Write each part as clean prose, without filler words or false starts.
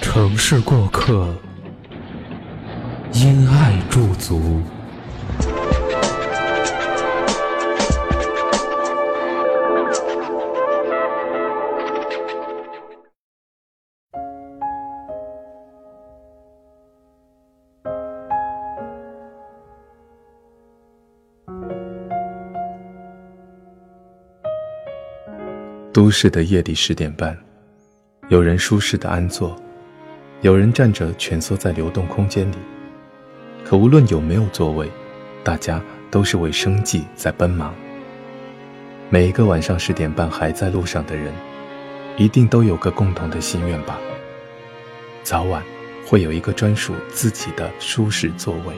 城市过客，因爱驻足。都市的夜里10点半，有人舒适的安坐，有人站着蜷缩在流动空间里。可无论有没有座位，大家都是为生计在奔忙。每一个晚上10点半还在路上的人，一定都有个共同的心愿吧，早晚会有一个专属自己的舒适座位。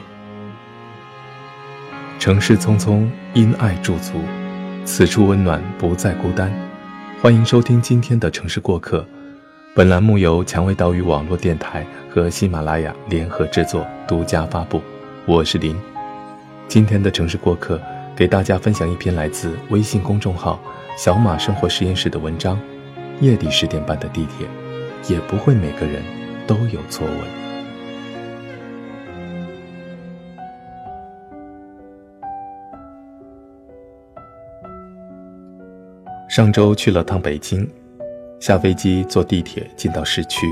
城市匆匆，因爱驻足，此处温暖，不再孤单。欢迎收听今天的城市过客，本栏目由蔷薇岛屿网络电台和喜马拉雅联合制作，独家发布。我是林。今天的城市过客给大家分享一篇来自微信公众号小马生活实验室的文章，夜里10点半的地铁，也不会每个人都有座位。上周去了趟北京，下飞机坐地铁进到市区，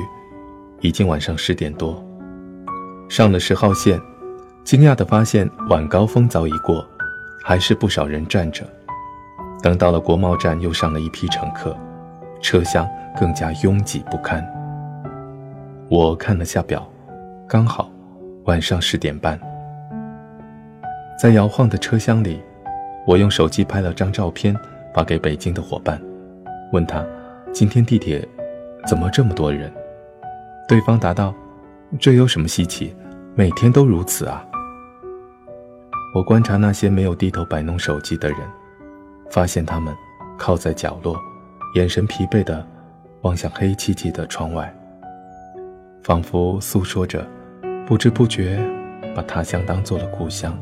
已经晚上10点多。上了10号线，惊讶地发现晚高峰早已过，还是不少人站着。等到了国贸站，又上了一批乘客，车厢更加拥挤不堪。我看了下表，刚好晚上10点半。在摇晃的车厢里，我用手机拍了张照片发给北京的伙伴，问他今天地铁怎么这么多人。对方答道，这有什么稀奇，每天都如此啊。我观察那些没有低头摆弄手机的人，发现他们靠在角落，眼神疲惫地望向黑漆漆的窗外，仿佛诉说着不知不觉把他乡当做了故乡，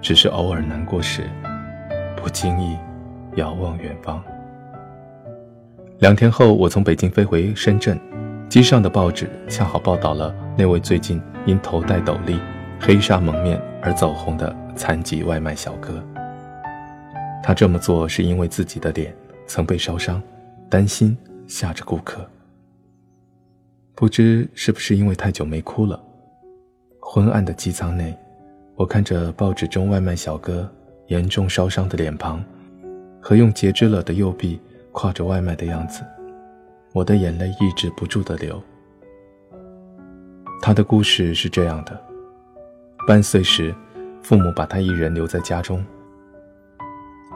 只是偶尔难过时不经意遥望远方。2天后，我从北京飞回深圳，机上的报纸恰好报道了那位最近因头戴斗笠、黑纱蒙面而走红的残疾外卖小哥。他这么做是因为自己的脸曾被烧伤，担心吓着顾客。不知是不是因为太久没哭了，昏暗的机舱内，我看着报纸中外卖小哥严重烧伤的脸庞和用截肢了的右臂挎着外卖的样子，我的眼泪抑制不住地流。他的故事是这样的，8岁时，父母把他一人留在家中，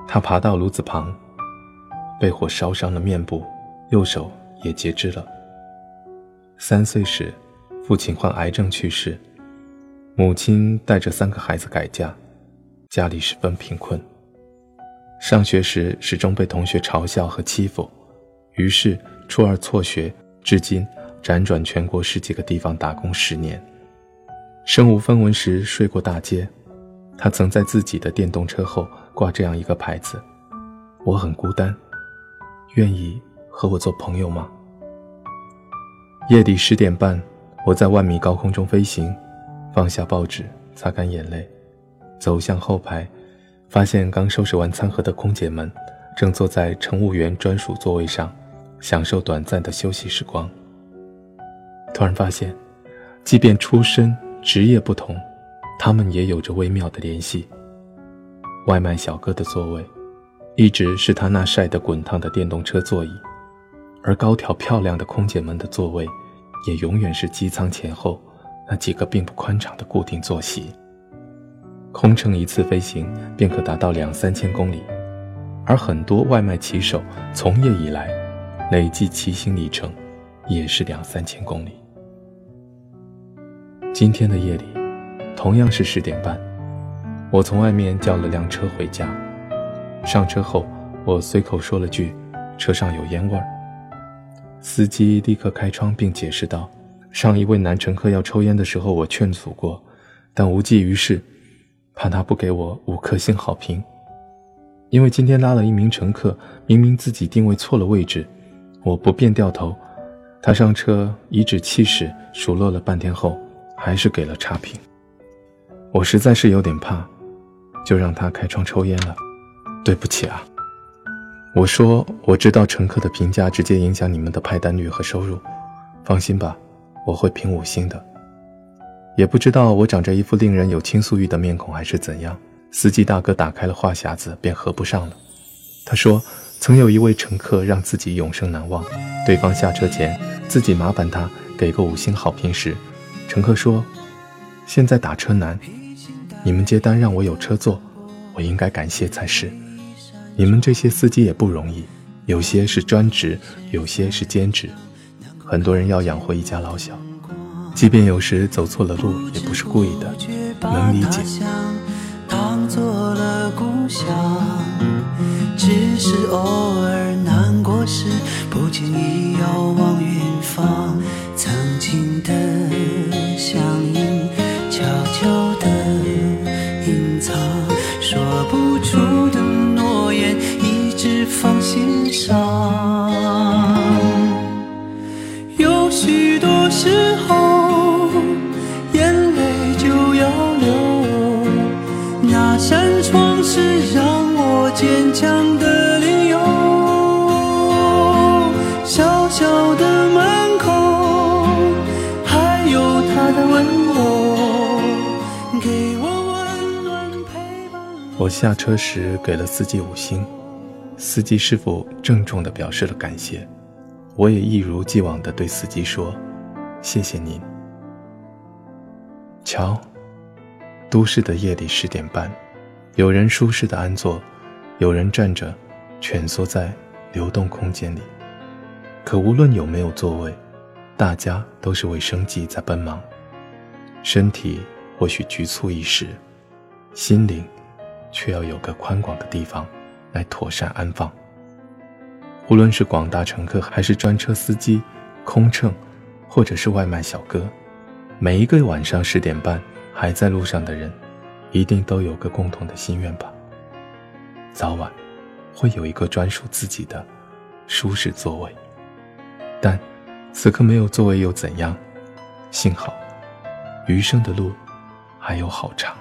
他爬到炉子旁，被火烧伤了面部，右手也截肢了。3岁时，父亲患癌症去世，母亲带着3个孩子改嫁，家里十分贫困。上学时始终被同学嘲笑和欺负，于是初2辍学，至今辗转全国10几个地方打工10年。身无分文时睡过大街，他曾在自己的电动车后挂这样一个牌子，我很孤单，愿意和我做朋友吗？夜里10点半，我在万米高空中飞行，放下报纸，擦干眼泪，走向后排，发现刚收拾完餐盒的空姐们正坐在乘务员专属座位上，享受短暂的休息时光。突然发现，即便出身、职业不同，他们也有着微妙的联系。外卖小哥的座位一直是他那晒得滚烫的电动车座椅，而高挑漂亮的空姐们的座位也永远是机舱前后那几个并不宽敞的固定坐席。空乘一次飞行便可达到2、3千公里，而很多外卖骑手从业以来，累计骑行里程也是2、3000公里。今天的夜里，同样是10点半，我从外面叫了辆车回家。上车后，我随口说了句车上有烟味儿。司机立刻开窗并解释道，上一位男乘客要抽烟的时候我劝阻过，但无济于事，怕他不给我5颗星好评。因为今天拉了一名乘客，明明自己定位错了位置，我不便掉头，他上车颐指气使数落了半天后还是给了差评。我实在是有点怕，就让他开窗抽烟了。对不起啊，我说，我知道乘客的评价直接影响你们的派单率和收入，放心吧，我会评5星的。也不知道我长着一副令人有倾诉欲的面孔还是怎样，司机大哥打开了话匣子便合不上了。他说曾有一位乘客让自己永生难忘，对方下车前自己麻烦他给个5星好评时，乘客说现在打车难，你们接单让我有车坐，我应该感谢才是，你们这些司机也不容易，有些是专职，有些是兼职，很多人要养活一家老小，即便有时走错了路也不是故意的，能理解。当作了故乡，只是偶尔难过时不经意遥望远方，曾经的乡音悄悄地隐藏，说不出的诺言一直放心上，有许多时候眼泪就要流，那扇窗是让我坚强的理由，小小的门口还有他的温柔，给我温暖陪伴。我下车时给了司机5星，司机师傅郑重地表示了感谢，我也一如既往地对司机说谢谢您。瞧，都市的夜里10点半，有人舒适的安坐，有人站着蜷缩在流动空间里，可无论有没有座位，大家都是为生计在奔忙，身体或许局促一时，心灵却要有个宽广的地方来妥善安放。无论是广大乘客还是专车司机、空乘或者是外卖小哥，每一个晚上10点半还在路上的人，一定都有个共同的心愿吧，早晚会有一个专属自己的舒适座位。但此刻没有座位又怎样，幸好余生的路还有好长。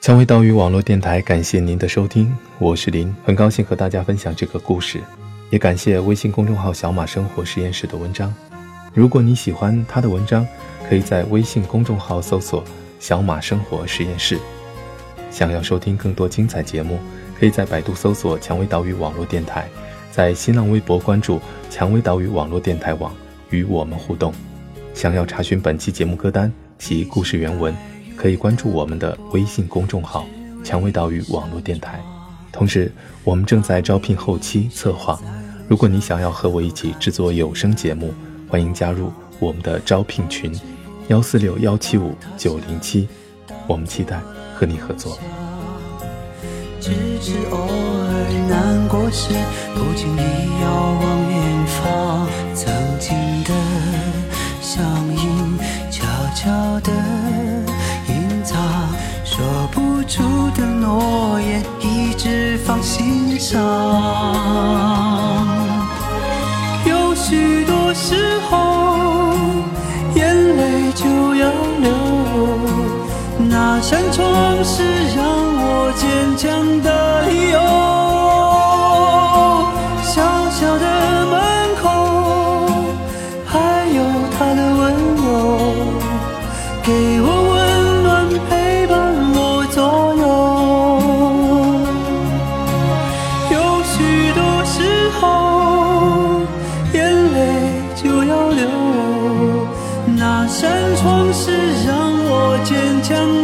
蔷薇岛屿网络电台，感谢您的收听，我是林，很高兴和大家分享这个故事，也感谢微信公众号小马生活实验室的文章。如果你喜欢他的文章，可以在微信公众号搜索小马生活实验室。想要收听更多精彩节目，可以在百度搜索蔷薇岛屿网络电台，在新浪微博关注蔷薇岛屿网络电台网与我们互动。想要查询本期节目歌单及故事原文，可以关注我们的微信公众号蔷薇岛屿网络电台。同时我们正在招聘后期策划，如果你想要和我一起制作有声节目，欢迎加入我们的招聘群146175907，我们期待和你合作。只是偶尔难过时不经意遥望远方，曾经的乡音悄悄地隐藏，说不出的诺言一直放心上，有许多时候眼泪就要流，那扇窗是让我坚强的理由，小小的门口还有他的温柔，给我陪伴我左右，有许多时候眼泪就要流，那扇窗是让我坚强的。